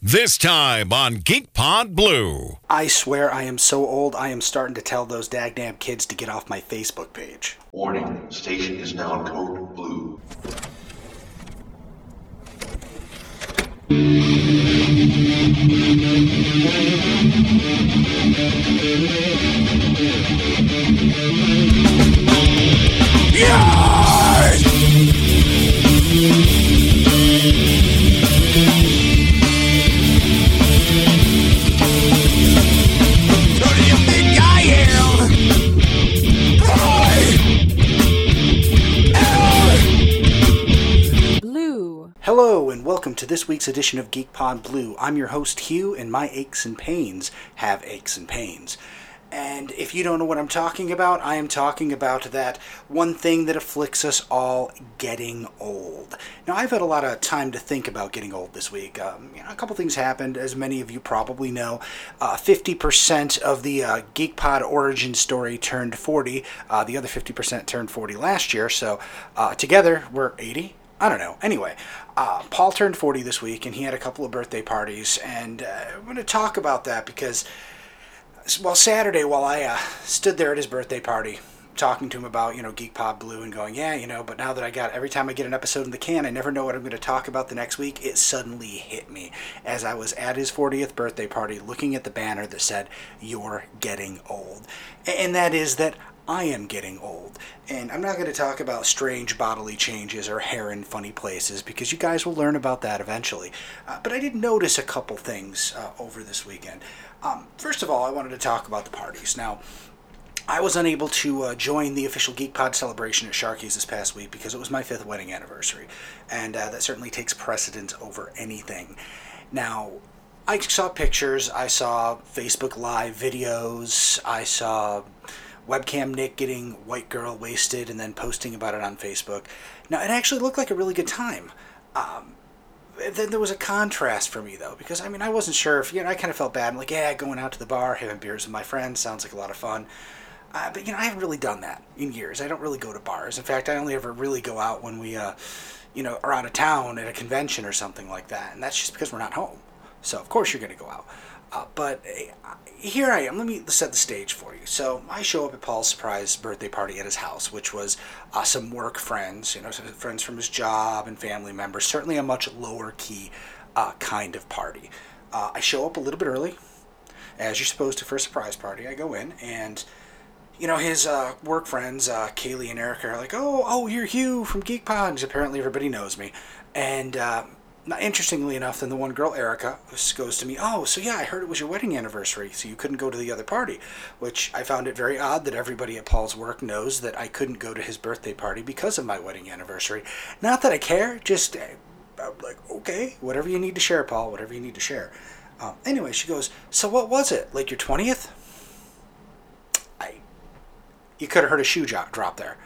This time on Geek Pod Blue. I swear I am so old, I am starting to tell those daggdamn kids to get off my Facebook page. Warning, station is now code blue. Yes! Hello and welcome to this week's edition of Geek Pod Blue. I'm your host Hugh, and my aches and pains have aches and pains. And if you don't know what I'm talking about, I am talking about that one thing that afflicts us all, getting old. Now, I've had a lot of time to think about getting old this week. A couple things happened, as many of you probably know. 50% of the Geek Pod origin story turned 40. The other 50% turned 40 last year, so together we're 80. I don't know. Anyway, Paul turned 40 this week, and he had a couple of birthday parties, and I'm going to talk about that because, well, Saturday, while I stood there at his birthday party talking to him about, Geek Pod Blue and going, but now that every time I get an episode in the can, I never know what I'm going to talk about the next week, it suddenly hit me as I was at his 40th birthday party looking at the banner that said, "You're getting old," and that is that I am getting old, and I'm not going to talk about strange bodily changes or hair in funny places because you guys will learn about that eventually, but I did notice a couple things over this weekend. First of all, I wanted to talk about the parties. Now, I was unable to join the official Geek Pod celebration at Sharky's this past week because it was my 5th wedding anniversary, and that certainly takes precedence over anything. Now, I saw pictures, I saw Facebook Live videos, I saw Webcam Nick getting white girl wasted and then posting about it on Facebook. Now, it actually looked like a really good time. Then there was a contrast for me, though, because, I wasn't sure if, I kind of felt bad. I'm like, going out to the bar, having beers with my friends, sounds like a lot of fun. But, I haven't really done that in years. I don't really go to bars. In fact, I only ever really go out when we, are out of town at a convention or something like that. And that's just because we're not home. So, of course, you're going to go out. But here I am. Let me set the stage for you. So I show up at Paul's surprise birthday party at his house, which was some work friends, friends from his job and family members, certainly a much lower key kind of party. I show up a little bit early, as you're supposed to for a surprise party. I go in and, his work friends, Kaylee and Erica, are like, oh, you're Hugh from Geek Pod, because apparently everybody knows me. And now, interestingly enough, then the one girl, Erica, goes to me, I heard it was your wedding anniversary, so you couldn't go to the other party, which I found it very odd that everybody at Paul's work knows that I couldn't go to his birthday party because of my wedding anniversary. Not that I care, just I'm like, okay, whatever you need to share, Paul, whatever you need to share. Anyway, she goes, so what was it, like your 20th? You could have heard a shoe drop there.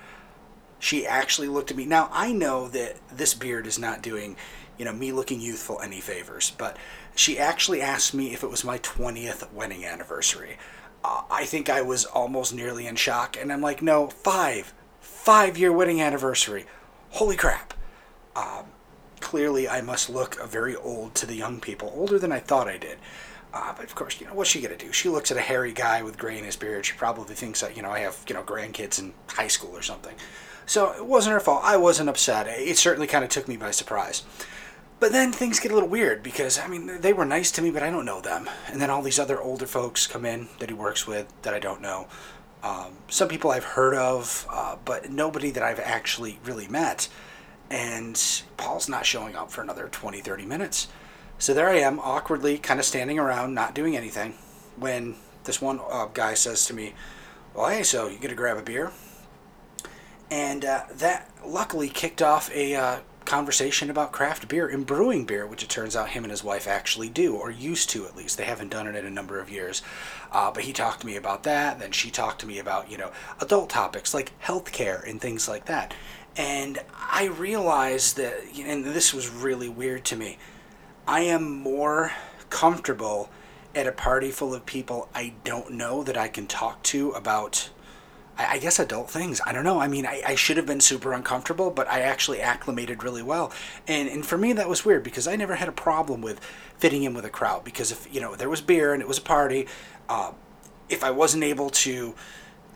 She actually looked at me. Now, I know that this beard is not doing me looking youthful any favors, but she actually asked me if it was my 20th wedding anniversary. I think I was almost nearly in shock, and I'm like, no, 5-year wedding anniversary. Holy crap. Clearly, I must look very old to the young people, older than I thought I did. But of course, what's she going to do? She looks at a hairy guy with gray in his beard. She probably thinks that, I have, grandkids in high school or something. So it wasn't her fault. I wasn't upset. It certainly kind of took me by surprise. But then things get a little weird because, they were nice to me, but I don't know them. And then all these other older folks come in that he works with that I don't know. Some people I've heard of, but nobody that I've actually really met. And Paul's not showing up for another 20-30 minutes. So there I am, awkwardly kind of standing around, not doing anything, when this one guy says to me, well, hey, so you gonna grab a beer? And that luckily kicked off a conversation about craft beer and brewing beer, which it turns out him and his wife actually do, or used to at least. They haven't done it in a number of years. But he talked to me about that. Then she talked to me about, adult topics like healthcare and things like that. And I realized that, and this was really weird to me, I am more comfortable at a party full of people I don't know that I can talk to about I guess adult things. I don't know. I mean, I should have been super uncomfortable, but I actually acclimated really well. And for me, that was weird because I never had a problem with fitting in with a crowd because if, you know, there was beer and it was a party, if I wasn't able to,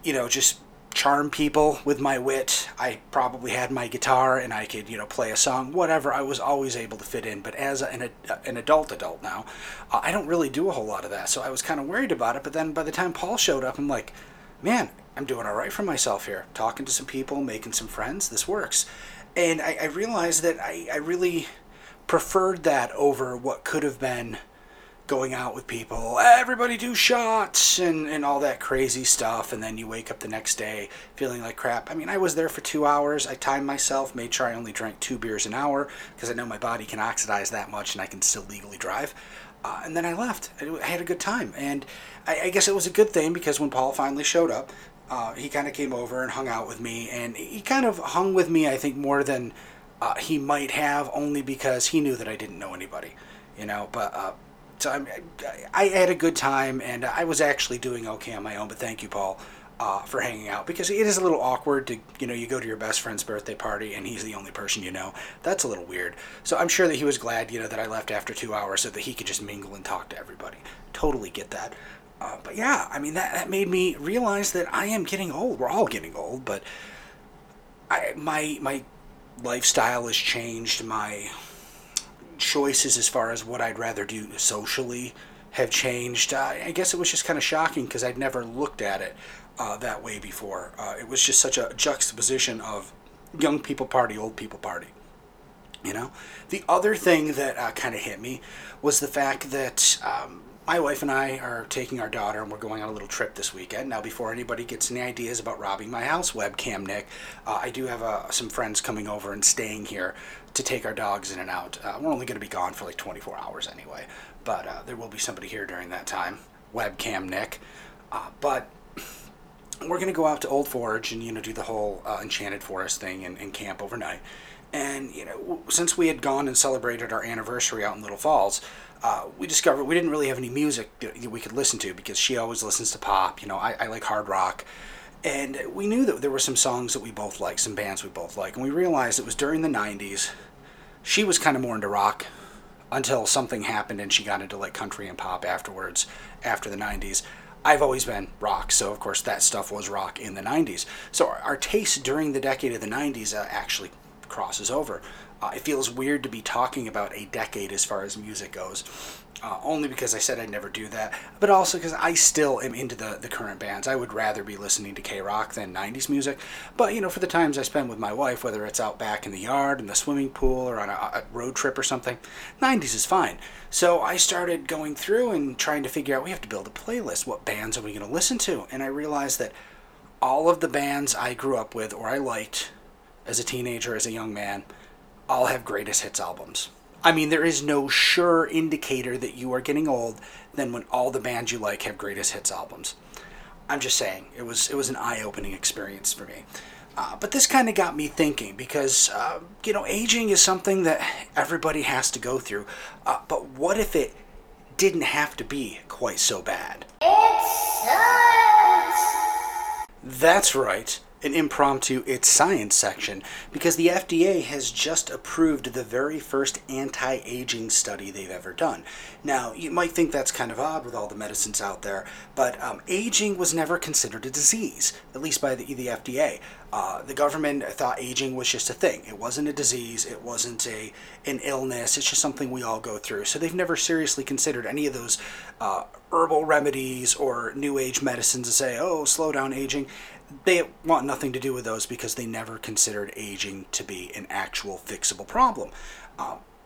you know, just charm people with my wit, I probably had my guitar and I could, you know, play a song, whatever. I was always able to fit in. But as an adult now, I don't really do a whole lot of that. So I was kind of worried about it. But then by the time Paul showed up, I'm like, man, I'm doing all right for myself here, talking to some people, making some friends. This works. And I realized that I really preferred that over what could have been going out with people, everybody do shots and all that crazy stuff. And then you wake up the next day feeling like crap. I mean, I was there for 2 hours. I timed myself, made sure I only drank 2 beers an hour because I know my body can oxidize that much and I can still legally drive. And then I left. I had a good time. And I guess it was a good thing because when Paul finally showed up, he kind of came over and hung out with me, and he kind of hung with me, I think, more than he might have, only because he knew that I didn't know anybody, you know. But so I had a good time, and I was actually doing okay on my own. But thank you, Paul, for hanging out, because it is a little awkward to, you know, you go to your best friend's birthday party and he's the only person you know. That's a little weird. So I'm sure that he was glad, you know, that I left after 2 hours so that he could just mingle and talk to everybody. Totally get that. But yeah, I mean, that made me realize that I am getting old. We're all getting old, but my lifestyle has changed. My choices as far as what I'd rather do socially have changed. I guess it was just kind of shocking because I'd never looked at it that way before. It was just such a juxtaposition of young people party, old people party. You know? The other thing that kind of hit me was the fact that my wife and I are taking our daughter, and we're going on a little trip this weekend. Now, before anybody gets any ideas about robbing my house, Webcam Nick, I do have some friends coming over and staying here to take our dogs in and out. We're only going to be gone for like 24 hours anyway, but there will be somebody here during that time, Webcam Nick. But we're going to go out to Old Forge and, you know, do the whole Enchanted Forest thing and camp overnight. And, you know, since we had gone and celebrated our anniversary out in Little Falls, we discovered we didn't really have any music that we could listen to because she always listens to pop. You know, I like hard rock. And we knew that there were some songs that we both liked, some bands we both liked. And we realized it was during the 90s. She was kind of more into rock until something happened and she got into, like, country and pop afterwards, after the 90s. I've always been rock, so of course that stuff was rock in the 90s. So our tastes during the decade of the 90s actually crosses over. It feels weird to be talking about a decade as far as music goes, only because I said I'd never do that, but also because I still am into the current bands. I would rather be listening to K-rock than 90s music, but, you know, for the times I spend with my wife, whether it's out back in the yard, in the swimming pool, or on a road trip or something, 90s is fine. So I started going through and trying to figure out, we have to build a playlist. What bands are we going to listen to? And I realized that all of the bands I grew up with or I liked as a teenager, as a young man, all have greatest hits albums. I mean, there is no sure indicator that you are getting old than when all the bands you like have greatest hits albums. I'm just saying, it was an eye-opening experience for me. But this kind of got me thinking because, you know, aging is something that everybody has to go through. But what if it didn't have to be quite so bad? It sucks! That's right. An impromptu It's Science section, because the FDA has just approved the very first anti-aging study they've ever done. Now, you might think that's kind of odd with all the medicines out there, but aging was never considered a disease, at least by the FDA. The government thought aging was just a thing. It wasn't a disease. It wasn't an illness. It's just something we all go through. So they've never seriously considered any of those herbal remedies or new age medicines to say, oh, slow down aging. They want nothing to do with those because they never considered aging to be an actual fixable problem.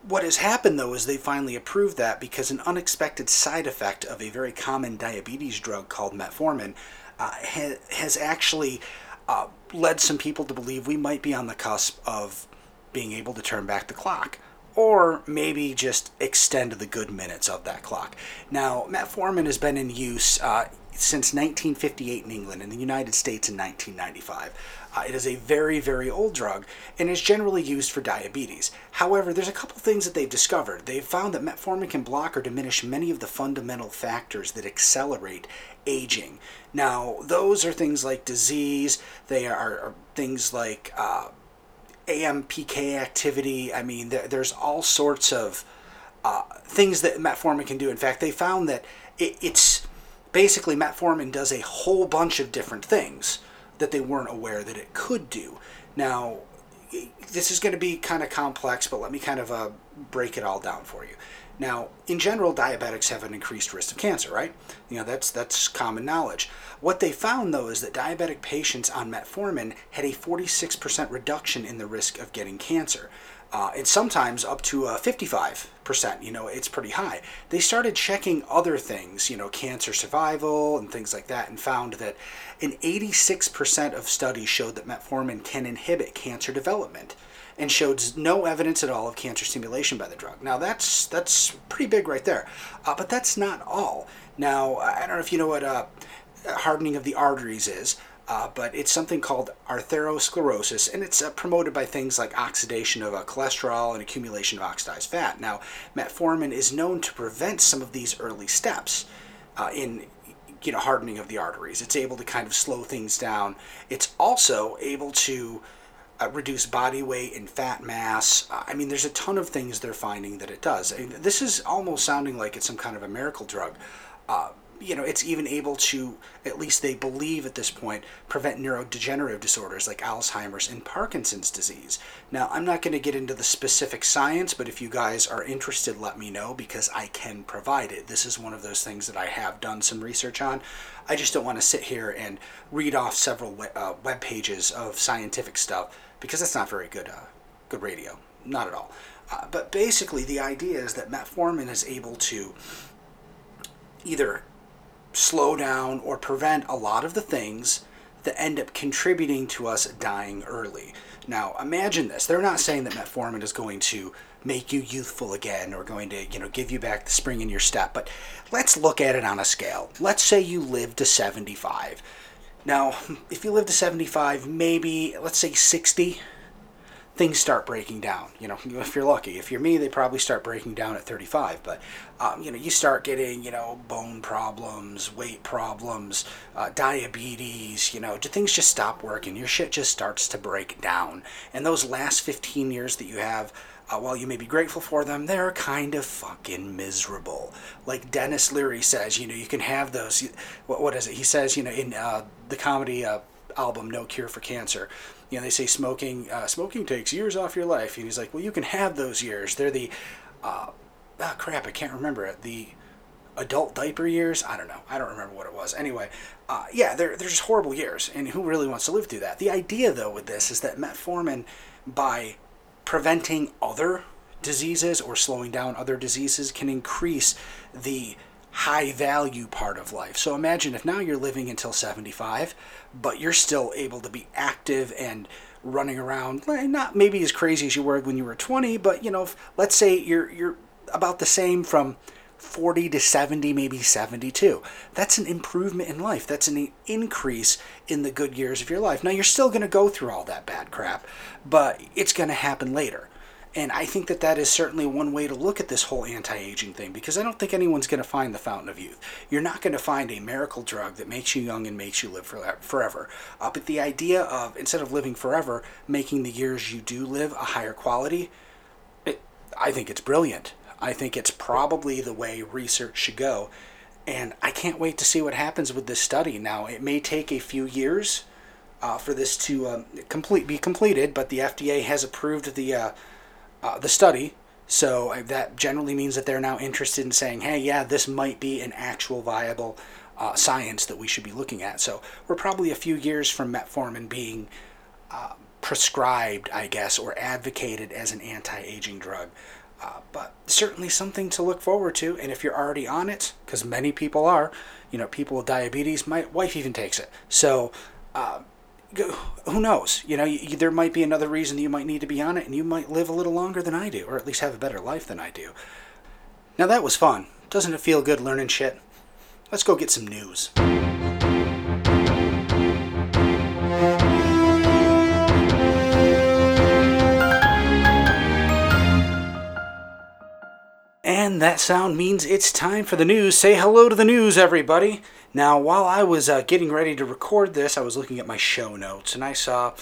What has happened, though, is they finally approved that because an unexpected side effect of a very common diabetes drug called metformin has actually led some people to believe we might be on the cusp of being able to turn back the clock. or maybe just extend the good minutes of that clock. Now, metformin has been in use since 1958 in England and the United States in 1995. It is a very, very old drug and is generally used for diabetes. However, there's a couple things that they've discovered. They've found that metformin can block or diminish many of the fundamental factors that accelerate aging. Now, those are things like disease, they are things like AMPK activity. I mean, there's all sorts of things that metformin can do. In fact, they found that it's basically metformin does a whole bunch of different things that they weren't aware that it could do. Now, this is going to be kind of complex, but let me kind of break it all down for you. Now, in general, diabetics have an increased risk of cancer, right? You know, that's common knowledge. What they found, though, is that diabetic patients on metformin had a 46% reduction in the risk of getting cancer. And sometimes up to 55%, you know, it's pretty high. They started checking other things, you know, cancer survival and things like that, and found that an 86% of studies showed that metformin can inhibit cancer development and showed no evidence at all of cancer stimulation by the drug. Now, that's pretty big right there, but that's not all. Now, I don't know if you know what hardening of the arteries is, but it's something called atherosclerosis, and it's promoted by things like oxidation of cholesterol and accumulation of oxidized fat. Now, metformin is known to prevent some of these early steps in hardening of the arteries. It's able to kind of slow things down. It's also able to reduce body weight and fat mass. I mean, there's a ton of things they're finding that it does. I mean, this is almost sounding like it's some kind of a miracle drug. You know, it's even able to, at least they believe at this point, prevent neurodegenerative disorders like Alzheimer's and Parkinson's disease. Now, I'm not going to get into the specific science, but if you guys are interested, let me know, because I can provide it. This is one of those things that I have done some research on. I just don't want to sit here and read off several web pages of scientific stuff, because that's not very good, good radio. Not at all. But basically, the idea is that metformin is able to either slow down or prevent a lot of the things that end up contributing to us dying early. Now, imagine this. They're not saying that metformin is going to make you youthful again or going to, give you back the spring in your step, but let's look at it on a scale. Let's say you live to 75. Now, if you live to 75, maybe, let's say 60, things start breaking down. You know, if you're lucky. If you're me, they probably start breaking down at 35. But, you start getting, bone problems, weight problems, diabetes, things just stop working. Your shit just starts to break down. And those last 15 years that you have, while you may be grateful for them, they're kind of fucking miserable. Like Dennis Leary says, you can have those, what is it? He says, in the comedy album No Cure for Cancer, they say smoking takes years off your life, and he's like, well, you can have those years. They're the I can't remember it, the adult diaper years. I don't remember what it was. Anyway, they're just horrible years, and who really wants to live through that? The idea, though, with this is that metformin, by preventing other diseases or slowing down other diseases, can increase the high value part of life. So imagine if now you're living until 75, but you're still able to be active and running around, not maybe as crazy as you were when you were 20, but let's say you're about the same from 40 to 70, maybe 72. That's an improvement in life. That's an increase in the good years of your life. Now, you're still going to go through all that bad crap, but it's going to happen later. And I think that is certainly one way to look at this whole anti-aging thing, because I don't think anyone's going to find the fountain of youth. You're not going to find a miracle drug that makes you young and makes you live forever. But the idea of, instead of living forever, making the years you do live a higher quality, I think it's brilliant. I think it's probably the way research should go. And I can't wait to see what happens with this study. Now, it may take a few years for this to be completed, but the FDA has approved the study, so that generally means that they're now interested in saying, hey, yeah, this might be an actual viable science that we should be looking at. So we're probably a few years from metformin being prescribed, I guess, or advocated as an anti-aging drug. But certainly something to look forward to, and if you're already on it, because many people are, people with diabetes, my wife even takes it. So who knows? You know, there might be another reason you might need to be on it, and you might live a little longer than I do, or at least have a better life than I do. Now that was fun. Doesn't it feel good learning shit? Let's go get some news. And that sound means it's time for the news. Say hello to the news, everybody. Now, while I was getting ready to record this, I was looking at my show notes, and I saw,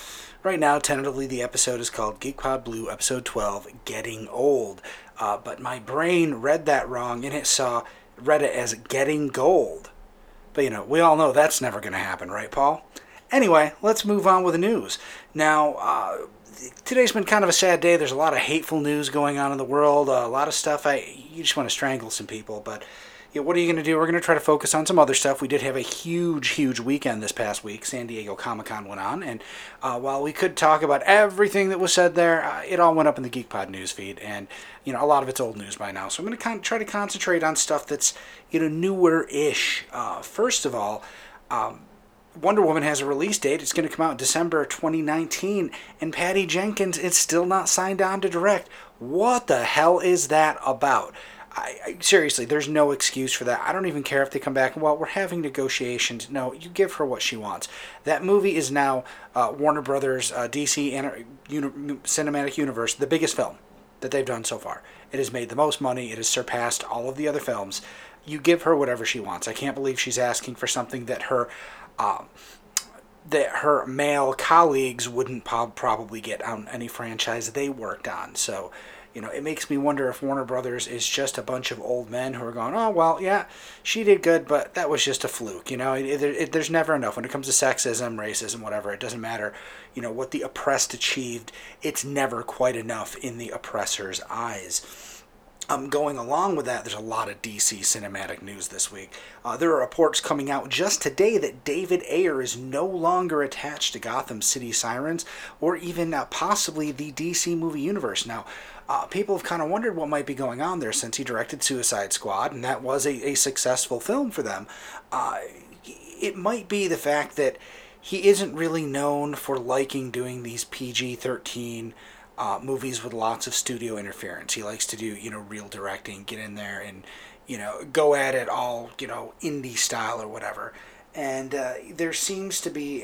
right now, tentatively, the episode is called Geek Pod Blue, Episode 12, Getting Old. But my brain read that wrong, and it read it as Getting Gold. But, you know, we all know that's never going to happen, right, Paul? Anyway, let's move on with the news. Now, today's been kind of a sad day. There's a lot of hateful news going on in the world. A lot of stuff. You just want to strangle some people. But yeah, what are you going to do? We're going to try to focus on some other stuff. We did have a huge, huge weekend this past week. San Diego Comic-Con went on. And while we could talk about everything that was said there, it all went up in the GeekPod newsfeed. And, you know, a lot of it's old news by now. So I'm going to try to concentrate on stuff that's, you know, newer-ish. First of all, Wonder Woman has a release date. It's going to come out in December 2019, and Patty Jenkins is still not signed on to direct. What the hell is that about? Seriously, there's no excuse for that. I don't even care if they come back, well, we're having negotiations. No, you give her what she wants. That movie is now Warner Brothers, DC Cinematic Universe, the biggest film that they've done so far. It has made the most money. It has surpassed all of the other films. You give her whatever she wants. I can't believe she's asking for something that her male colleagues wouldn't probably get on any franchise they worked on. So, you know, it makes me wonder if Warner Brothers is just a bunch of old men who are going, oh, well, yeah, she did good, but that was just a fluke. You know, there's never enough. When it comes to sexism, racism, whatever, it doesn't matter, you know, what the oppressed achieved. It's never quite enough in the oppressor's eyes. Going along with that, there's a lot of DC cinematic news this week. There are reports coming out just today that David Ayer is no longer attached to Gotham City Sirens or even possibly the DC movie universe. Now, people have kind of wondered what might be going on there since he directed Suicide Squad, and that was a successful film for them. It might be the fact that he isn't really known for liking doing these PG-13 movies with lots of studio interference. He likes to do, you know, real directing, get in there and, you know, go at it all, you know, indie style or whatever. And there seems to be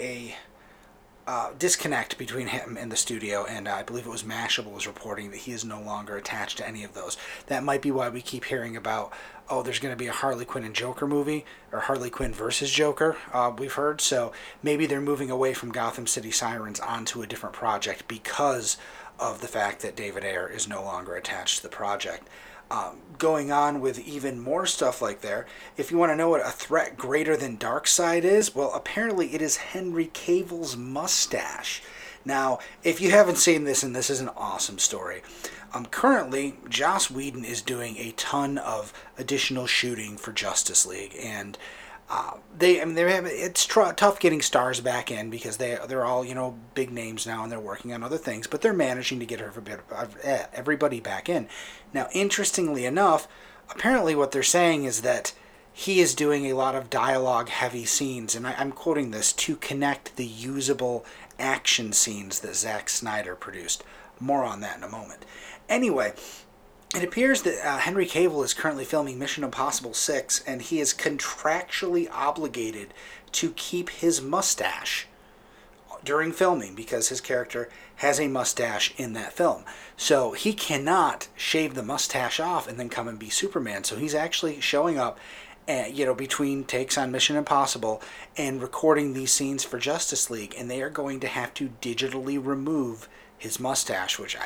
a disconnect between him and the studio, and I believe it was Mashable was reporting that he is no longer attached to any of those. That might be why we keep hearing about, oh, there's going to be a Harley Quinn and Joker movie, or Harley Quinn versus Joker, we've heard. So maybe they're moving away from Gotham City Sirens onto a different project because of the fact that David Ayer is no longer attached to the project. Going on with even more stuff like there, if you want to know what a threat greater than Darkseid is, well, apparently it is Henry Cavill's mustache. Now, if you haven't seen this, and this is an awesome story, currently Joss Whedon is doing a ton of additional shooting for Justice League, and it's tough getting stars back in because they're all, you know, big names now and they're working on other things, but they're managing to get everybody back in. Now, interestingly enough, apparently what they're saying is that he is doing a lot of dialogue-heavy scenes, and I'm quoting this, to connect the usable action scenes that Zack Snyder produced. More on that in a moment. Anyway, it appears that Henry Cavill is currently filming Mission Impossible 6, and he is contractually obligated to keep his mustache during filming because his character has a mustache in that film. So he cannot shave the mustache off and then come and be Superman. So he's actually showing up, you know, between takes on Mission Impossible and recording these scenes for Justice League, and they are going to have to digitally remove his mustache, which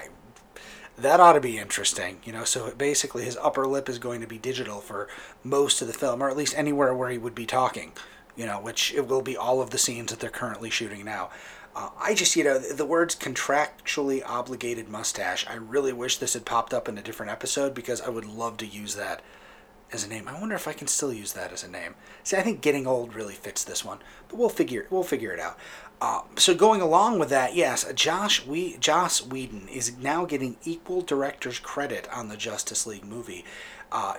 that ought to be interesting, you know. So basically his upper lip is going to be digital for most of the film, or at least anywhere where he would be talking, you know, which it will be all of the scenes that they're currently shooting now. I just, you know, the words contractually obligated mustache, I really wish this had popped up in a different episode because I would love to use that as a name. I wonder if I can still use that as a name. See, I think Getting Old really fits this one, but we'll figure it out. So going along with that, yes, Joss Whedon is now getting equal director's credit on the Justice League movie.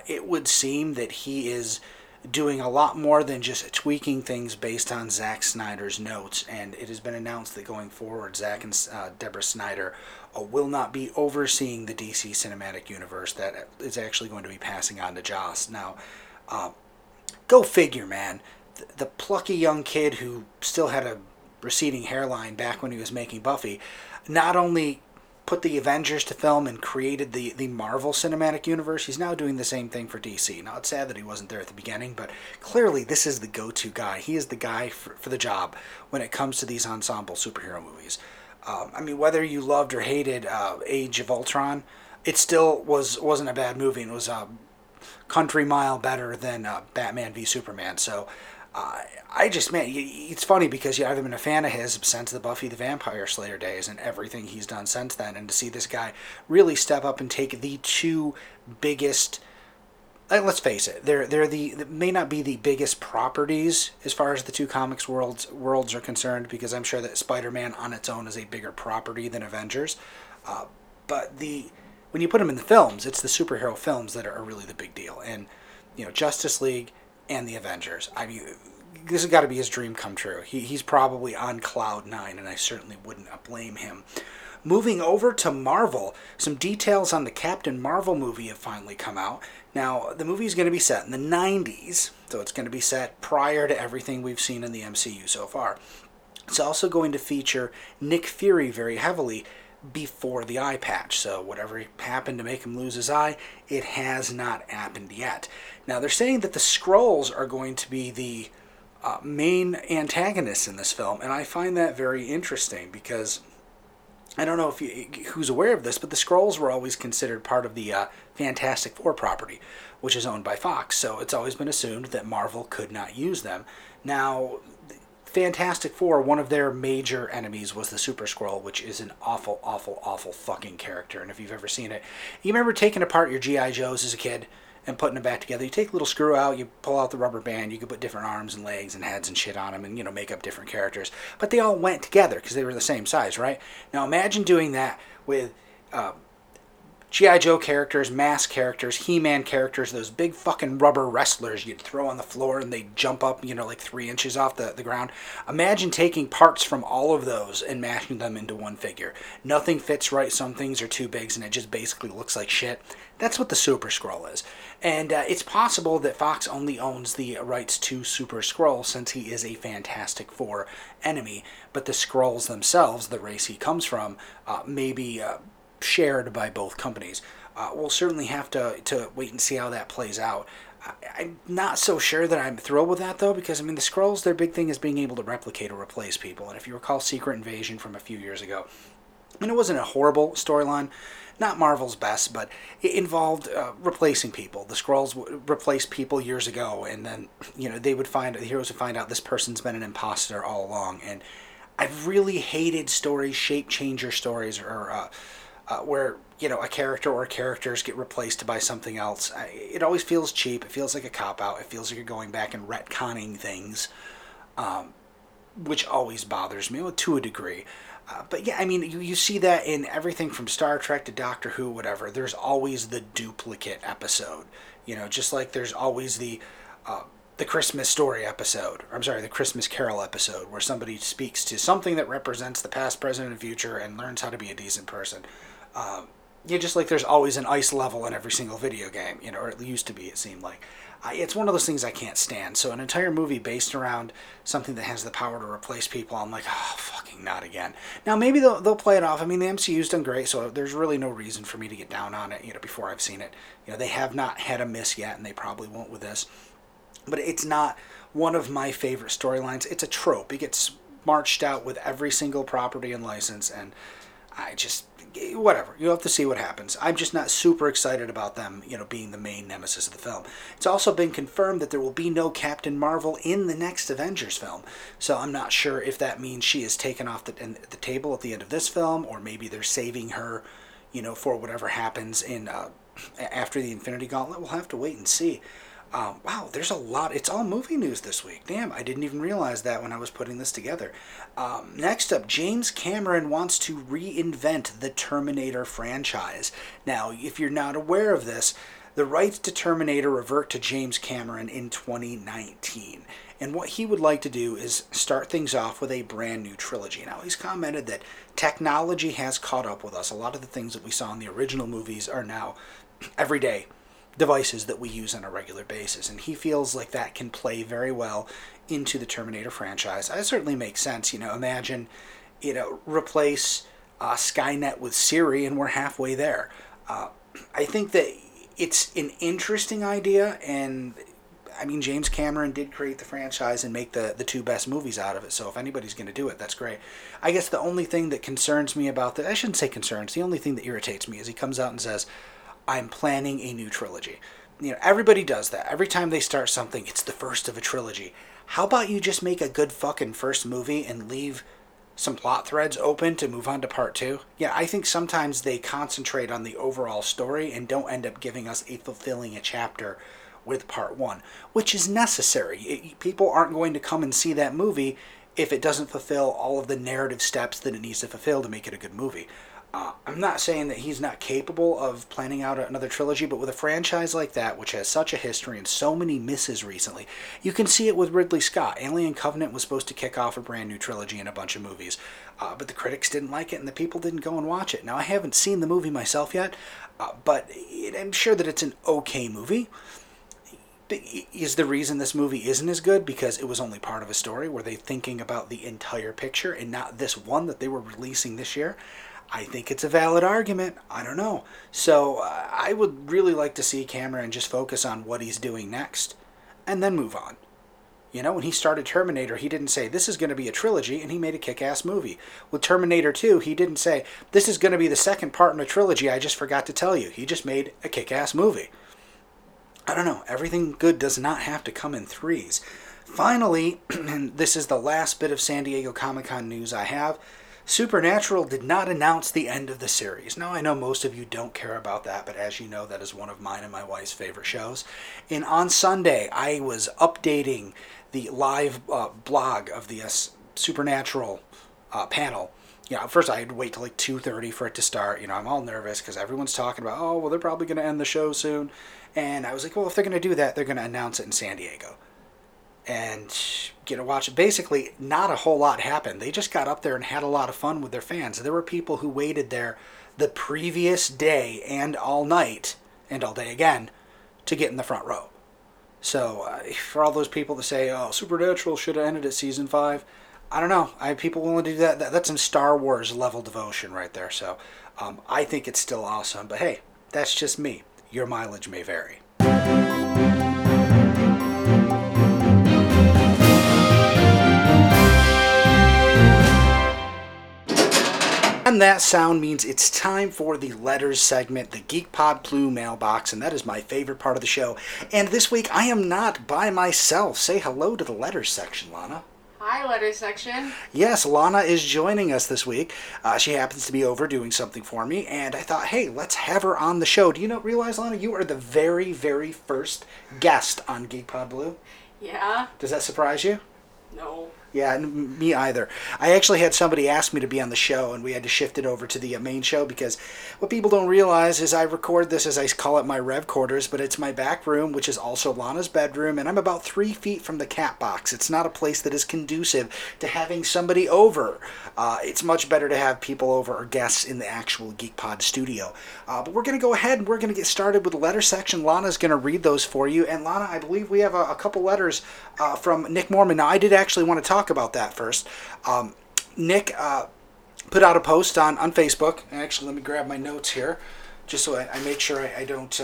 It would seem that he is doing a lot more than just tweaking things based on Zack Snyder's notes, and it has been announced that going forward, Zack and Deborah Snyder will not be overseeing the DC Cinematic Universe. That is actually going to be passing on to Joss. Now, go figure, man. The plucky young kid who still had a receding hairline back when he was making Buffy, not only put the Avengers to film and created the Marvel Cinematic Universe, he's now doing the same thing for DC. Now, it's sad that he wasn't there at the beginning, but clearly this is the go-to guy. He is the guy for the job when it comes to these ensemble superhero movies. I mean, whether you loved or hated Age of Ultron, it still wasn't a bad movie, and it was a country mile better than Batman v Superman. So, I just, man, it's funny because I've been a fan of his since the Buffy the Vampire Slayer days and everything he's done since then, and to see this guy really step up and take the two biggest, let's face it, they may not be the biggest properties as far as the two comics worlds are concerned, because I'm sure that Spider-Man on its own is a bigger property than Avengers, but when you put them in the films, it's the superhero films that are really the big deal, and Justice League and the Avengers. I mean, this has got to be his dream come true. He's probably on cloud nine, and I certainly wouldn't blame him. Moving over to Marvel, some details on the Captain Marvel movie have finally come out. Now, the movie is going to be set in the 90s, so it's going to be set prior to everything we've seen in the MCU so far. It's also going to feature Nick Fury very heavily before the eye patch, so whatever happened to make him lose his eye, it has not happened yet. Now, they're saying that the Skrulls are going to be the main antagonists in this film, and I find that very interesting because I don't know if who's aware of this, but the Skrulls were always considered part of the Fantastic Four property, which is owned by Fox, so it's always been assumed that Marvel could not use them. Now, Fantastic Four, one of their major enemies was the Super Skrull, which is an awful, awful, awful fucking character. And if you've ever seen it, you remember taking apart your G.I. Joes as a kid and putting them back together. You take a little screw out, you pull out the rubber band, you could put different arms and legs and heads and shit on them and, make up different characters. But they all went together because they were the same size, right? Now imagine doing that with G.I. Joe characters, mask characters, He-Man characters, those big fucking rubber wrestlers you'd throw on the floor and they'd jump up, like 3 inches off the ground. Imagine taking parts from all of those and mashing them into one figure. Nothing fits right, some things are too big, and it just basically looks like shit. That's what the Super Skrull is. And it's possible that Fox only owns the rights to Super Skrull since he is a Fantastic Four enemy, but the Skrulls themselves, the race he comes from, maybe shared by both companies. We'll certainly have to wait and see how that plays out. I'm not so sure that I'm thrilled with that, though, because, the Skrulls, their big thing is being able to replicate or replace people. And if you recall Secret Invasion from a few years ago, it wasn't a horrible storyline, not Marvel's best, but it involved replacing people. The Skrulls replaced people years ago, and then, the heroes would find out this person's been an imposter all along. And I've really hated stories, shape-changer stories, or where, a character or characters get replaced by something else. It always feels cheap. It feels like a cop-out. It feels like you're going back and retconning things, which always bothers me, to a degree. But yeah, you see that in everything from Star Trek to Doctor Who, whatever. There's always the duplicate episode, just like there's always the Christmas Story episode, or I'm sorry, the Christmas Carol episode, where somebody speaks to something that represents the past, present, and future and learns how to be a decent person. Just like there's always an ice level in every single video game, or it used to be, it seemed like. It's one of those things I can't stand. So an entire movie based around something that has the power to replace people, I'm like, oh, fucking not again. Now, maybe they'll play it off. The MCU's done great, so there's really no reason for me to get down on it, before I've seen it. They have not had a miss yet, and they probably won't with this. But it's not one of my favorite storylines. It's a trope. It gets marched out with every single property and license, and I just... whatever. You'll have to see what happens. I'm just not super excited about them, being the main nemesis of the film. It's also been confirmed that there will be no Captain Marvel in the next Avengers film, so I'm not sure if that means she is taken off the table at the end of this film, or maybe they're saving her, for whatever happens in after the Infinity Gauntlet. We'll have to wait and see. Wow, there's a lot. It's all movie news this week. Damn, I didn't even realize that when I was putting this together. Next up, James Cameron wants to reinvent the Terminator franchise. Now, if you're not aware of this, The rights to Terminator revert to James Cameron in 2019, and what he would like to do is start things off with a brand new trilogy. Now, he's commented that technology has caught up with us. A lot of the things that we saw in the original movies are now everyday devices that we use on a regular basis, and he feels like that can play very well into the Terminator franchise. That certainly makes sense. Imagine, replace Skynet with Siri, and we're halfway there. I think that it's an interesting idea, and James Cameron did create the franchise and make the two best movies out of it, so if anybody's going to do it, that's great. I guess the only thing that concerns me about that, I shouldn't say concerns, the only thing that irritates me is he comes out and says, I'm planning a new trilogy. Everybody does that. Every time they start something, it's the first of a trilogy. How about you just make a good fucking first movie and leave some plot threads open to move on to part two? Yeah, I think sometimes they concentrate on the overall story and don't end up giving us a fulfilling chapter with part one, which is necessary. People aren't going to come and see that movie if it doesn't fulfill all of the narrative steps that it needs to fulfill to make it a good movie. I'm not saying that he's not capable of planning out another trilogy, but with a franchise like that, which has such a history and so many misses recently, you can see it with Ridley Scott. Alien Covenant was supposed to kick off a brand new trilogy in a bunch of movies, but the critics didn't like it and the people didn't go and watch it. Now, I haven't seen the movie myself yet, but I'm sure that it's an okay movie. Is the reason this movie isn't as good because it was only part of a story? Were they thinking about the entire picture and not this one that they were releasing this year? I think it's a valid argument. I don't know. So I would really like to see Cameron just focus on what he's doing next and then move on. When he started Terminator, he didn't say, this is going to be a trilogy, and he made a kick-ass movie. With Terminator 2, he didn't say, this is going to be the second part in a trilogy I just forgot to tell you. He just made a kick-ass movie. I don't know. Everything good does not have to come in threes. Finally, and this is the last bit of San Diego Comic-Con news I have, Supernatural did not announce the end of the series. Now, I know most of you don't care about that, but as you know, that is one of mine and my wife's favorite shows. And on Sunday, I was updating the live blog of the Supernatural panel. First I had to wait till like 2:30 for it to start. I'm all nervous because everyone's talking about, oh, well, they're probably going to end the show soon. And I was like, well, if they're going to do that, they're going to announce it in San Diego. And watch it. Basically, not a whole lot happened. They just got up there and had a lot of fun with their fans. There were people who waited there the previous day and all night and all day again to get in the front row. So for all those people that say, oh, Supernatural should have ended at season 5, I don't know. I have people willing to do that. That's some Star Wars level devotion right there. So I think it's still awesome. But hey, that's just me. Your mileage may vary. And that sound means it's time for the letters segment, the Geek Pod Blue mailbox, and that is my favorite part of the show. And this week, I am not by myself. Say hello to the letters section, Lana. Hi, letters section. Yes, Lana is joining us this week. She happens to be over doing something for me, and I thought, hey, let's have her on the show. Do you not realize, Lana, you are the very, very first guest on Geek Pod Blue? Yeah. Does that surprise you? No. Yeah, me either. I actually had somebody ask me to be on the show, and we had to shift it over to the main show because what people don't realize is I record this, as I call it, my rev quarters, but it's my back room, which is also Lana's bedroom, and I'm about 3 feet from the cat box. It's not a place that is conducive to having somebody over. It's much better to have people over or guests in the actual GeekPod studio. But we're going to go ahead and we're going to get started with the letter section. Lana's going to read those for you, and Lana, I believe we have a couple letters from Nick Mormon. Now, I did actually want to talk about that first. Nick put out a post on Facebook. Actually, let me grab my notes here just so I make sure I don't...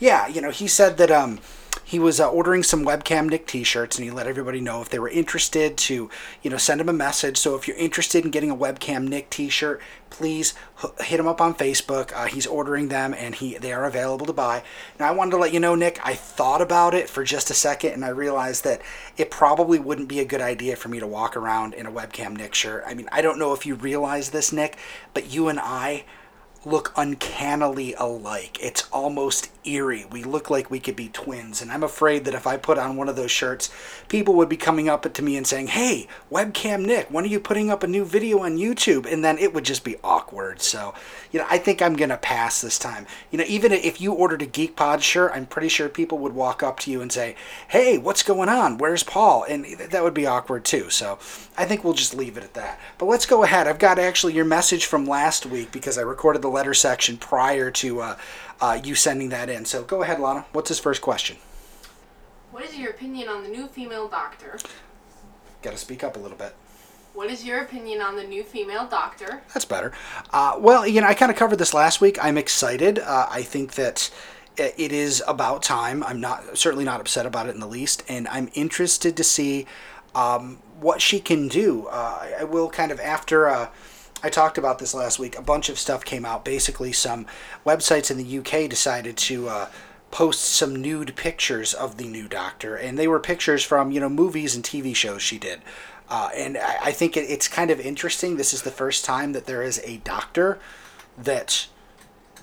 he said that he was ordering some Webcam Nick t-shirts, and he let everybody know if they were interested to, send him a message. So if you're interested in getting a Webcam Nick t-shirt, please hit him up on Facebook. He's ordering them, and they are available to buy. Now, I wanted to let you know, Nick, I thought about it for just a second, and I realized that it probably wouldn't be a good idea for me to walk around in a Webcam Nick shirt. I don't know if you realize this, Nick, but you and I look uncannily alike. It's almost eerie. We look like we could be twins, and I'm afraid that if I put on one of those shirts, people would be coming up to me and saying, "Hey, Webcam Nick, when are you putting up a new video on YouTube?" And then it would just be awkward. So, I think I'm going to pass this time. Even if you ordered a Geek Pod shirt, I'm pretty sure people would walk up to you and say, "Hey, what's going on? Where's Paul?" And that would be awkward too. So I think we'll just leave it at that. But let's go ahead. I've got actually your message from last week, because I recorded the letter section prior to you sending that in. So go ahead, Lana. What's his first question? What is your opinion on the new female doctor? Got to speak up a little bit. What is your opinion on the new female doctor? That's better. Well, I kind of covered this last week. I'm excited. I think that it is about time. I'm certainly not upset about it in the least, and I'm interested to see what she can do. I will kind of after. I talked about this last week. A bunch of stuff came out. Basically, some websites in the UK decided to post some nude pictures of the new Doctor, and they were pictures from movies and TV shows she did. And I think it's kind of interesting. This is the first time that there is a Doctor that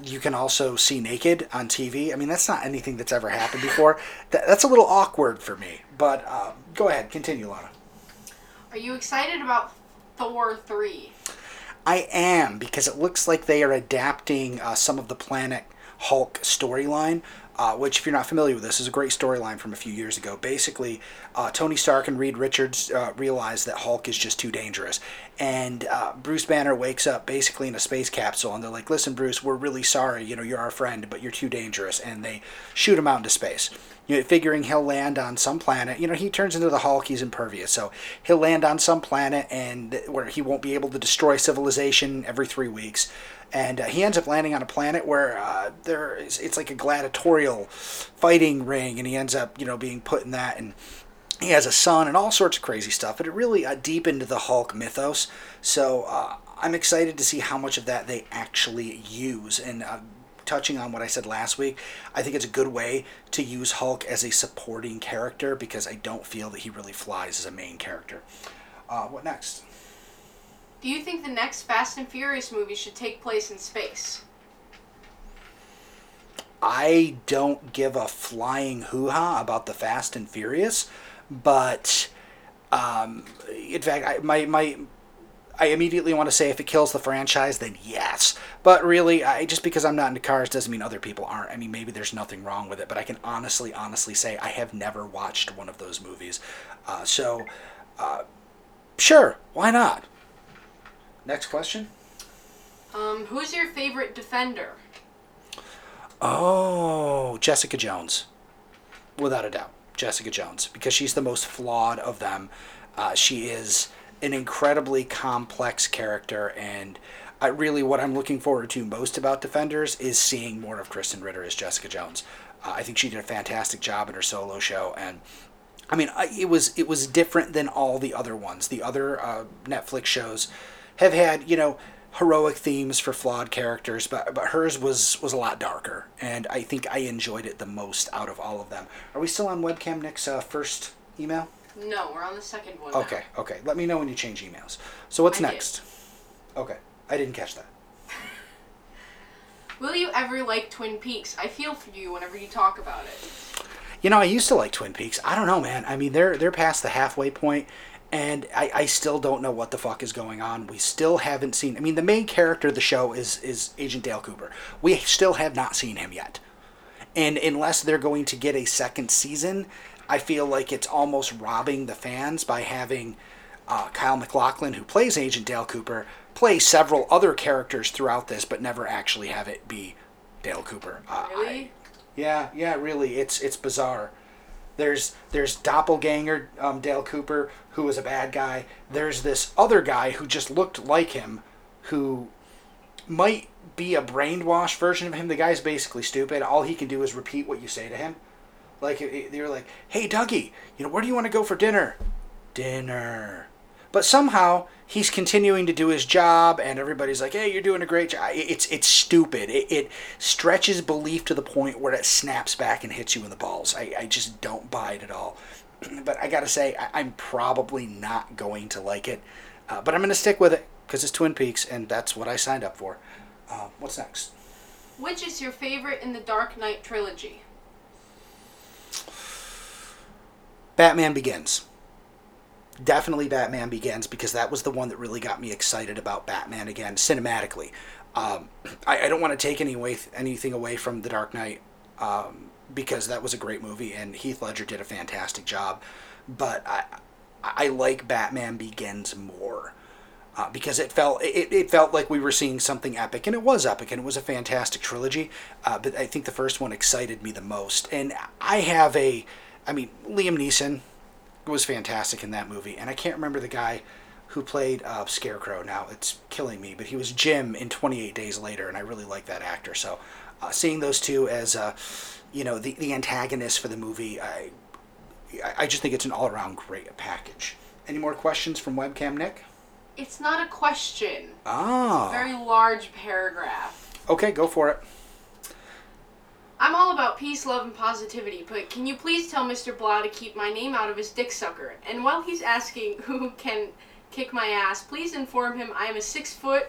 you can also see naked on TV. I mean, that's not anything that's ever happened before. That's a little awkward for me. But go ahead, continue, Lana. Are you excited about Thor 3? I am, because it looks like they are adapting some of the Planet Hulk storyline, which, if you're not familiar with this, is a great storyline from a few years ago. Basically, Tony Stark and Reed Richards realize that Hulk is just too dangerous. And Bruce Banner wakes up basically in a space capsule, and they're like, "Listen, Bruce, we're really sorry. You're our friend, but you're too dangerous." And they shoot him out into space, figuring he'll land on some planet. He turns into the Hulk. He's impervious, so he'll land on some planet and where he won't be able to destroy civilization every 3 weeks. And he ends up landing on a planet where it's like a gladiatorial fighting ring, and he ends up being put in that, and he has a son and all sorts of crazy stuff. But it really deepened the Hulk mythos, so I'm excited to see how much of that they actually use. And touching on what I said last week, I think it's a good way to use Hulk as a supporting character, because I don't feel that he really flies as a main character. What next? Do you think the next Fast and Furious movie should take place in space? I don't give a flying hoo-ha about the Fast and Furious, but in fact, I immediately want to say if it kills the franchise, then yes. But really, just because I'm not into cars doesn't mean other people aren't. I mean, maybe there's nothing wrong with it, but I can honestly say I have never watched one of those movies. So, sure, why not? Next question. Who's your favorite Defender? Oh, Jessica Jones. Without a doubt, Jessica Jones, because she's the most flawed of them. She is an incredibly complex character, and really what I'm looking forward to most about Defenders is seeing more of Kristen Ritter as Jessica Jones. I think she did a fantastic job in her solo show, and I mean, it was different than all the other ones. The other Netflix shows have had, heroic themes for flawed characters, but hers was a lot darker, and I think I enjoyed it the most out of all of them. Are we still on Webcam Nick's first email? No, we're on the second one. Okay, now. Okay. Let me know when you change emails. So what's next? Did. Okay, I didn't catch that. Will you ever like Twin Peaks? I feel for you whenever you talk about it. I used to like Twin Peaks. I don't know, man. I mean, they're past the halfway point, and I still don't know what the fuck is going on. We still haven't seen... I mean, the main character of the show is Agent Dale Cooper. We still have not seen him yet. And unless they're going to get a second season... I feel like it's almost robbing the fans by having Kyle MacLachlan, who plays Agent Dale Cooper, play several other characters throughout this, but never actually have it be Dale Cooper. Really? Yeah, really. It's bizarre. There's doppelganger Dale Cooper, who was a bad guy. There's this other guy who just looked like him, who might be a brainwashed version of him. The guy's basically stupid. All he can do is repeat what you say to him. Like, they were like, "Hey, Dougie, where do you want to go for dinner?" Dinner. But somehow he's continuing to do his job, and everybody's like, "Hey, you're doing a great job." It's stupid. It stretches belief to the point where it snaps back and hits you in the balls. I just don't buy it at all. But I got to say, I'm probably not going to like it. But I'm going to stick with it because it's Twin Peaks, and that's what I signed up for. What's next? Which is your favorite in the Dark Knight trilogy? Batman Begins. Definitely Batman Begins, because that was the one that really got me excited about Batman again, cinematically. I don't want to take anything away from The Dark Knight, because that was a great movie, and Heath Ledger did a fantastic job. But I like Batman Begins more, because it felt like we were seeing something epic, and it was epic, and it was a fantastic trilogy. But I think the first one excited me the most. And Liam Neeson was fantastic in that movie, and I can't remember the guy who played Scarecrow now. It's killing me, but he was Jim in 28 Days Later, and I really like that actor. So seeing those two as the antagonists for the movie, I just think it's an all-around great package. Any more questions from Webcam Nick? It's not a question. Oh. It's a very large paragraph. Okay, go for it. I'm all about peace, love, and positivity, but can you please tell Mr. Blah to keep my name out of his dick sucker? And while he's asking who can kick my ass, please inform him I am a 6 foot,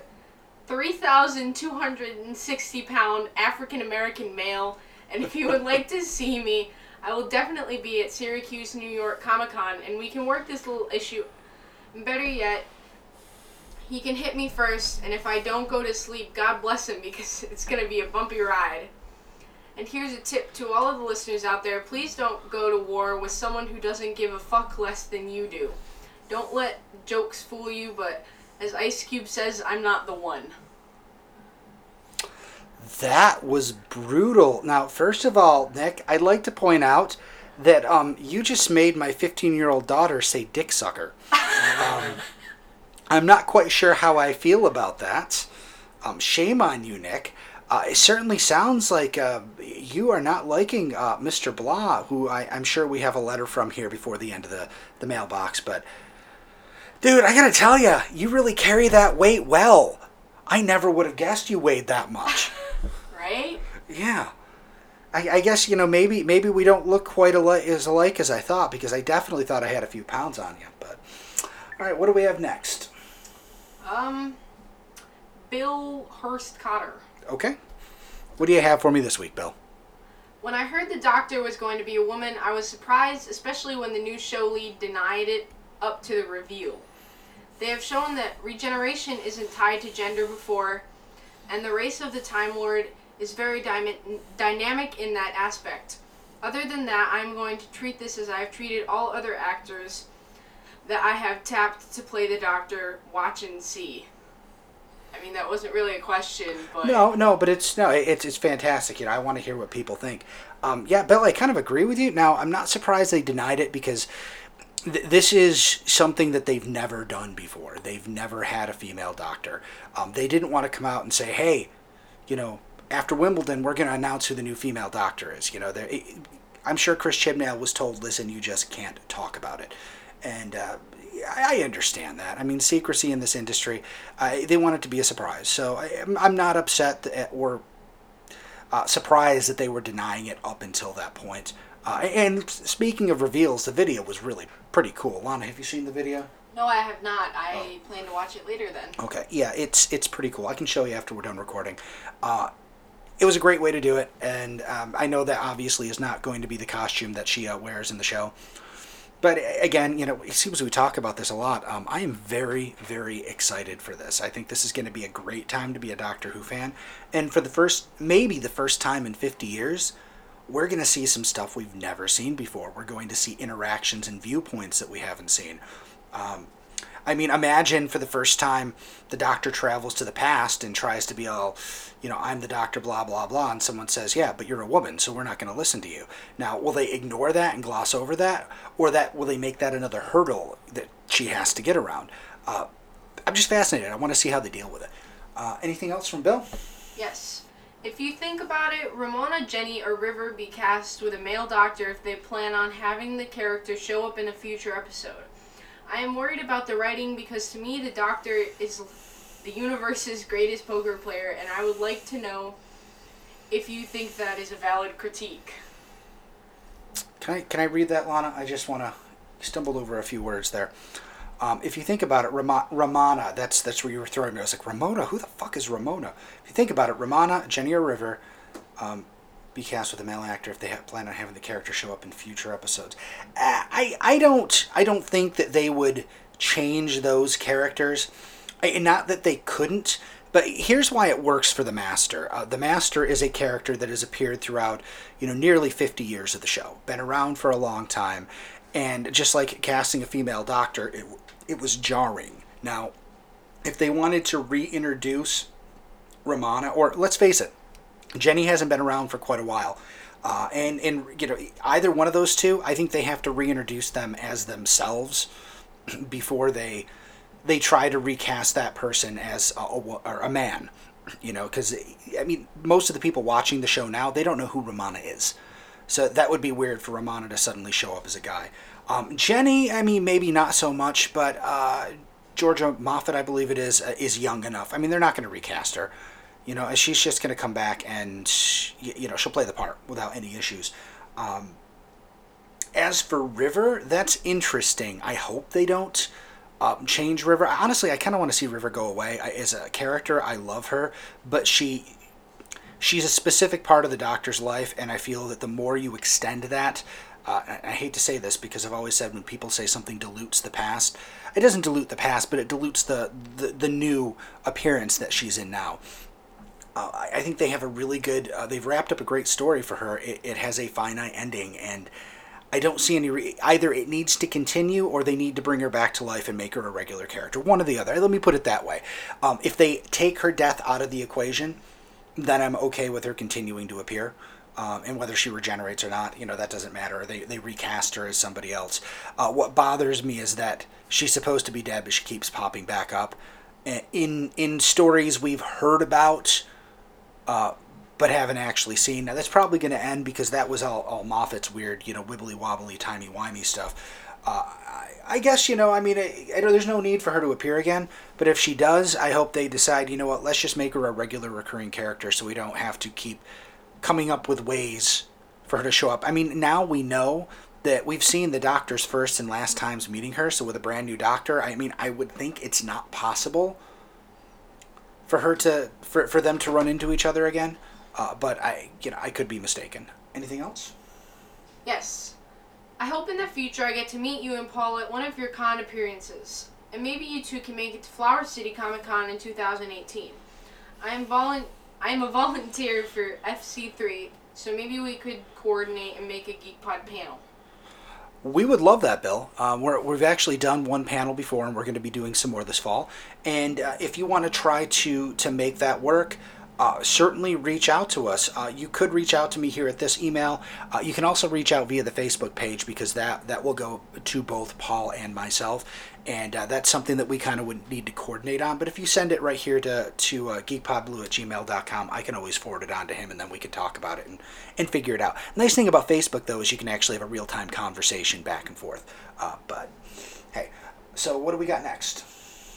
3,260 pound African-American male, and if you would like to see me, I will definitely be at Syracuse, New York Comic-Con, and we can work this little issue. Better yet, he can hit me first, and if I don't go to sleep, God bless him, because it's going to be a bumpy ride. And here's a tip to all of the listeners out there. Please don't go to war with someone who doesn't give a fuck less than you do. Don't let jokes fool you, but as Ice Cube says, I'm not the one. That was brutal. Now, first of all, Nick, I'd like to point out that you just made my 15-year-old daughter say dick sucker. I'm not quite sure how I feel about that. Shame on you, Nick. It certainly sounds like you are not liking Mr. Blah, who I'm sure we have a letter from here before the end of the mailbox. But, dude, I got to tell you, you really carry that weight well. I never would have guessed you weighed that much. Right? Yeah. I guess, maybe we don't look quite alike as I thought, because I definitely thought I had a few pounds on you. But, all right, what do we have next? Bill Hurst Cotter. Okay. What do you have for me this week, Bill? When I heard the Doctor was going to be a woman, I was surprised, especially when the new show lead denied it up to the reveal. They have shown that regeneration isn't tied to gender before, and the race of the Time Lord is very dynamic in that aspect. Other than that, I'm going to treat this as I've treated all other actors that I have tapped to play the Doctor. Watch and see. I mean, that wasn't really a question, but... No, but it's fantastic. I want to hear what people think. Bill, I kind of agree with you. Now, I'm not surprised they denied it, because this is something that they've never done before. They've never had a female Doctor. They didn't want to come out and say, hey, after Wimbledon, we're going to announce who the new female Doctor is. I'm sure Chris Chibnall was told, listen, you just can't talk about it. And... I understand that. I mean, secrecy in this industry, they want it to be a surprise. So I'm not upset or surprised that they were denying it up until that point. And speaking of reveals, the video was really pretty cool. Lana, have you seen the video? No, I have not. I plan to watch it later then. Okay. Yeah, it's pretty cool. I can show you after we're done recording. It was a great way to do it. And I know that obviously is not going to be the costume that she wears in the show. But again, it seems we talk about this a lot. I am very, very excited for this. I think this is going to be a great time to be a Doctor Who fan. And for the first time in 50 years, we're going to see some stuff we've never seen before. We're going to see interactions and viewpoints that we haven't seen. Imagine for the first time the Doctor travels to the past and tries to be all, I'm the Doctor, blah, blah, blah. And someone says, yeah, but you're a woman, so we're not going to listen to you. Now, will they ignore that and gloss over that? Or will they make that another hurdle that she has to get around? I'm just fascinated. I want to see how they deal with it. Anything else from Bill? Yes. If you think about it, Romana, Jenny, or River be cast with a male Doctor if they plan on having the character show up in a future episode. I am worried about the writing because, to me, the Doctor is the universe's greatest poker player, and I would like to know if you think that is a valid critique. Can I read that, Lana? I just stumbled over a few words there. If you think about it, Romana, that's where you were throwing me. I was like, Ramona? Who the fuck is Ramona? If you think about it, Romana, Jenny or River, be cast with a male actor if they plan on having the character show up in future episodes. I don't think that they would change those characters. Not that they couldn't, but here's why it works for the Master. The Master is a character that has appeared throughout, nearly 50 years of the show, been around for a long time, and just like casting a female doctor, it was jarring. Now, if they wanted to reintroduce Romana, or let's face it, Jenny hasn't been around for quite a while, and either one of those two, I think they have to reintroduce them as themselves before they try to recast that person as a man, because, most of the people watching the show now, they don't know who Romana is. So that would be weird for Romana to suddenly show up as a guy. Jenny, maybe not so much, but Georgia Moffat, I believe it is young enough. They're not going to recast her. She's just going to come back and, she'll play the part without any issues. As for River, that's interesting. I hope they don't change River. Honestly, I kind of want to see River go away. As a character, I love her, but she's a specific part of the Doctor's life, and I feel that the more you extend that, I hate to say this because I've always said when people say something dilutes the past, it doesn't dilute the past, but it dilutes the new appearance that she's in now. I think they have a really good... they've wrapped up a great story for her. It has a finite ending, and I don't see any... either it needs to continue, or they need to bring her back to life and make her a regular character. One or the other. Let me put it that way. If they take her death out of the equation, then I'm okay with her continuing to appear. And whether she regenerates or not, that doesn't matter. They recast her as somebody else. What bothers me is that she's supposed to be dead, but she keeps popping back up. In stories we've heard about... but haven't actually seen. Now, that's probably going to end because that was all Moffat's weird, wibbly-wobbly, timey-wimey stuff. I guess, I know there's no need for her to appear again, but if she does, I hope they decide, let's just make her a regular recurring character so we don't have to keep coming up with ways for her to show up. Now we know that we've seen the Doctor's first and last times meeting her, so with a brand new Doctor, I would think it's not possible for her to for them to run into each other again, but I could be mistaken. Anything else? Yes, I hope in the future I get to meet you and Paul at one of your con appearances, and maybe you two can make it to Flower City Comic-Con in 2018. I'm a volunteer for FC3, so maybe we could coordinate and make a Geek Pod panel. We would love that, Bill. We've actually done one panel before, and we're going to be doing some more this fall. And if you want to try to make that work, certainly reach out to us. You could reach out to me here at this email. You can also reach out via the Facebook page because that will go to both Paul and myself. And that's something that we kind of would need to coordinate on. But if you send it right here to geekpodblue@gmail.com, I can always forward it on to him, and then we can talk about it and figure it out. The nice thing about Facebook, though, is you can actually have a real-time conversation back and forth. But, hey, so what do we got next?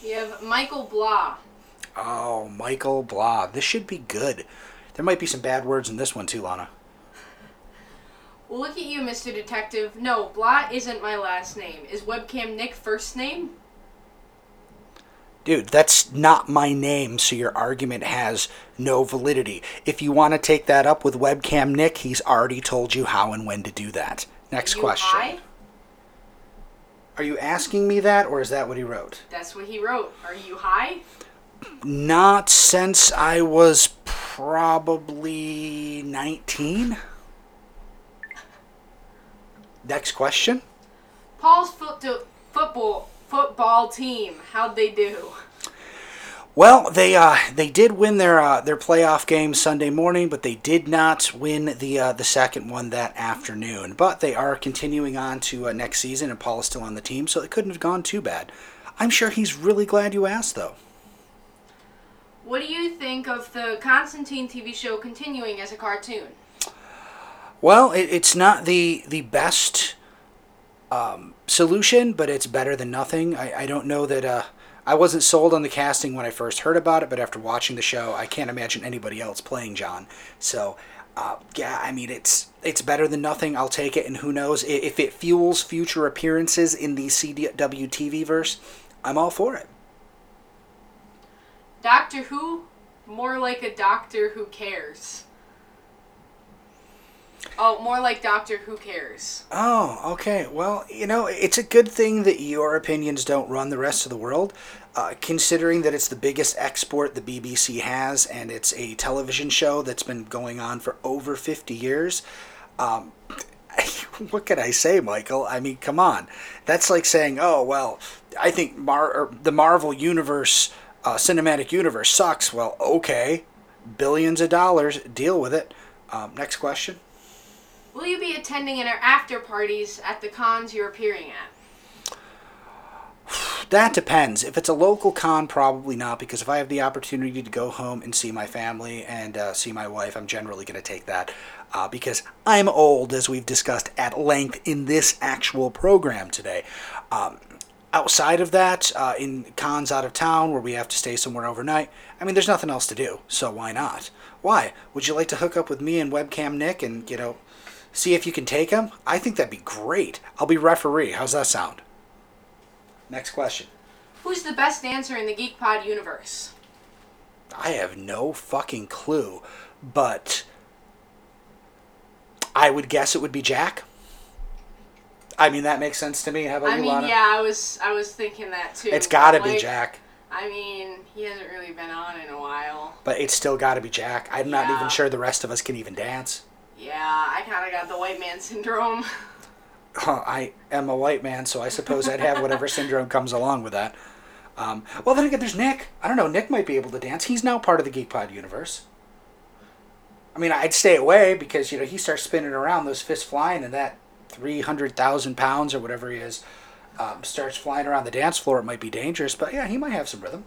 You have Michael Blah. Oh, Michael Blah. This should be good. There might be some bad words in this one, too, Lana. Look at you, Mr. Detective. No, Blah isn't my last name. Is Webcam Nick first name? Dude, that's not my name, so your argument has no validity. If you want to take that up with Webcam Nick, he's already told you how and when to do that. Next question. Are you asking me that, or is that what he wrote? That's what he wrote. Are you high? Not since I was probably 19. Next question. Paul's football team. How'd they do? Well, they did win their playoff game Sunday morning, but they did not win the second one that afternoon. But they are continuing on to next season, and Paul is still on the team, so it couldn't have gone too bad. I'm sure he's really glad you asked, though. What do you think of the Constantine TV show continuing as a cartoon? Well, it's not the best solution, but it's better than nothing. I don't know that... I wasn't sold on the casting when I first heard about it, but after watching the show, I can't imagine anybody else playing John. So Yeah, I mean, it's better than nothing. I'll take it, and who knows? If it fuels future appearances in the CW TV-verse, I'm all for it. Doctor Who? More like a Doctor Who Cares. Oh, more like Doctor Who Cares. Oh, okay. Well, you know, it's a good thing that your opinions don't run the rest of the world, considering that it's the biggest export the BBC has, and it's a television show that's been going on for over 50 years. What can I say, Michael? I mean, come on. That's like saying, oh, well, I think the Marvel Universe, cinematic universe sucks. Well, okay. Billions of dollars. Deal with it. Next question. Will you be attending our after parties at the cons you're appearing at? That depends. If it's a local con, probably not, because if I have the opportunity to go home and see my family and see my wife, I'm generally going to take that because I'm old, as we've discussed at length in this actual program today. Outside of that, in cons out of town where we have to stay somewhere overnight, I mean, there's nothing else to do, so why not? Why? Would you like to hook up with me and Webcam Nick and, you know, see if you can take him? I think that'd be great. I'll be referee. How's that sound? Next question. Who's the best dancer in the Geek Pod universe? I have no fucking clue, but I would guess it would be Jack. I mean, that makes sense to me. How about you, Lana? Yeah, I was thinking that too. It's got to be Jack. I mean, he hasn't really been on in a while. But it's still got to be Jack. I'm not even sure the rest of us can even dance. Yeah, I kind of got the white man syndrome. I am a white man, so I suppose I'd have whatever syndrome comes along with that. Well, then again, there's Nick. I don't know. Nick might be able to dance. He's now part of the Geek Pod universe. I mean, I'd stay away because, you know, he starts spinning around, those fists flying, and that 300,000 pounds or whatever he is starts flying around the dance floor. It might be dangerous, but yeah, he might have some rhythm.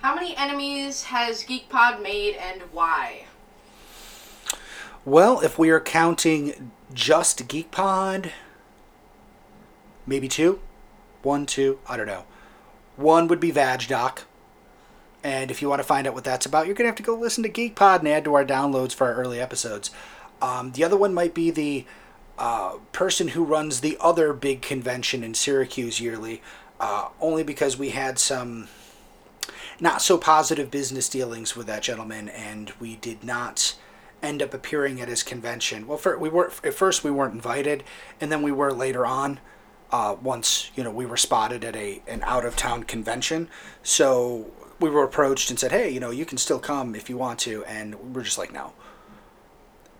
How many enemies has Geek Pod made and why? Well, if we are counting just Geek Pod, maybe two? One, two, I don't know. One would be VagDoc. And if you want to find out what that's about, you're going to have to go listen to Geek Pod and add to our downloads for our early episodes. The other one might be the person who runs the other big convention in Syracuse yearly, only because we had some not so positive business dealings with that gentleman, and we did not end up appearing at his convention. Well, at first we weren't invited, and then we were later on. Once, you know, we were spotted at an out-of-town convention, so we were approached and said, "Hey, you know, you can still come if you want to," and we're just like, "No."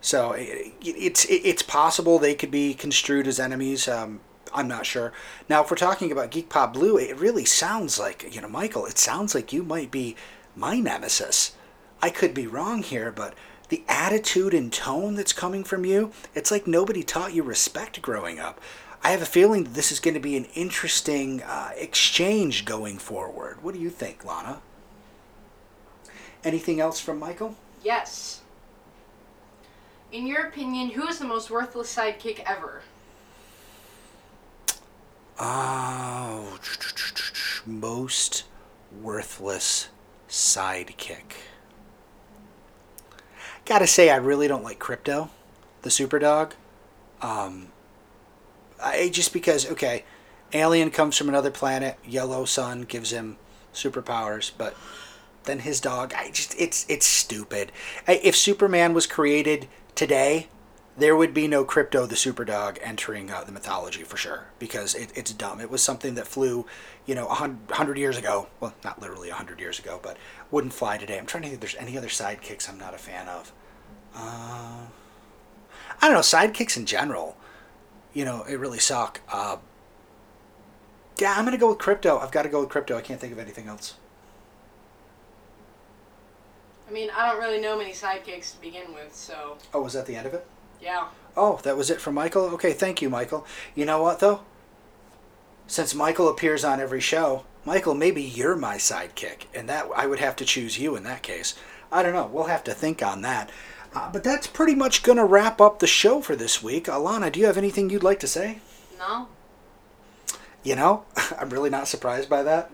So it's possible they could be construed as enemies. I'm not sure. Now, if we're talking about Geek Pod Blue, it really sounds like, you know, Michael, it sounds like you might be my nemesis. I could be wrong here, but the attitude and tone that's coming from you, it's like nobody taught you respect growing up. I have a feeling that this is going to be an interesting exchange going forward. What do you think, Lana? Anything else from Michael? Yes. In your opinion, who is the most worthless sidekick ever? Oh, most worthless sidekick. Gotta say, I really don't like Crypto, the Superdog. Just because, okay, alien comes from another planet, yellow sun gives him superpowers, but then his dog, it's stupid. If Superman was created today, there would be no Crypto the Superdog entering the mythology for sure, because it's dumb. It was something that flew, you know, 100 years ago. Well, not literally 100 years ago, but wouldn't fly today. I'm trying to think if there's any other sidekicks I'm not a fan of. I don't know, sidekicks in general, you know, it really suck. Yeah, I'm going to go with Crypto. I've got to go with Crypto. I can't think of anything else. I mean, I don't really know many sidekicks to begin with, so... Oh, was that the end of it? Yeah. Oh, that was it for Michael? Okay, thank you, Michael. You know what, though? Since Michael appears on every show, Michael, maybe you're my sidekick, and that I would have to choose you in that case. I don't know. We'll have to think on that. But that's pretty much going to wrap up the show for this week. Alana, do you have anything you'd like to say? No. You know, I'm really not surprised by that.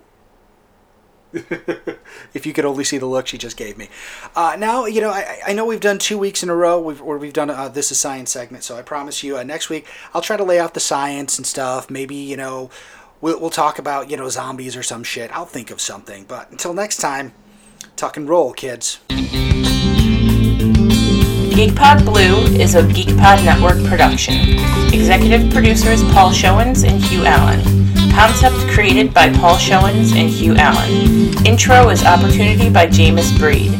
If you could only see the look she just gave me. Now, you know, I know we've done 2 weeks in a row where we've done This Is Science segment, so I promise you next week I'll try to lay out the science and stuff. Maybe, you know, we'll talk about, you know, zombies or some shit. I'll think of something. But until next time, tuck and roll, kids. Geek Pod Blue is a Geek Pod Network production. Executive producers Paul Showens and Hugh Allen. Concept created by Paul Showens and Hugh Allen. Intro is Opportunity by Jameis Breed.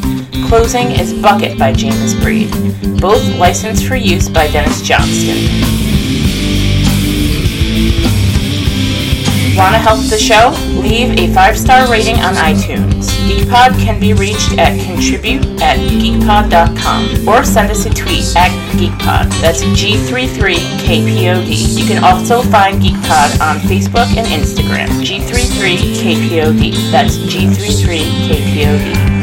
Closing is Bucket by Jameis Breed. Both licensed for use by Dennis Johnston. Want to help the show? Leave a 5-star rating on iTunes. GeekPod can be reached at contribute@geekpod.com or send us a tweet @GeekPod. That's G33KPOD. You can also find GeekPod on Facebook and Instagram. G33KPOD. That's G33KPOD.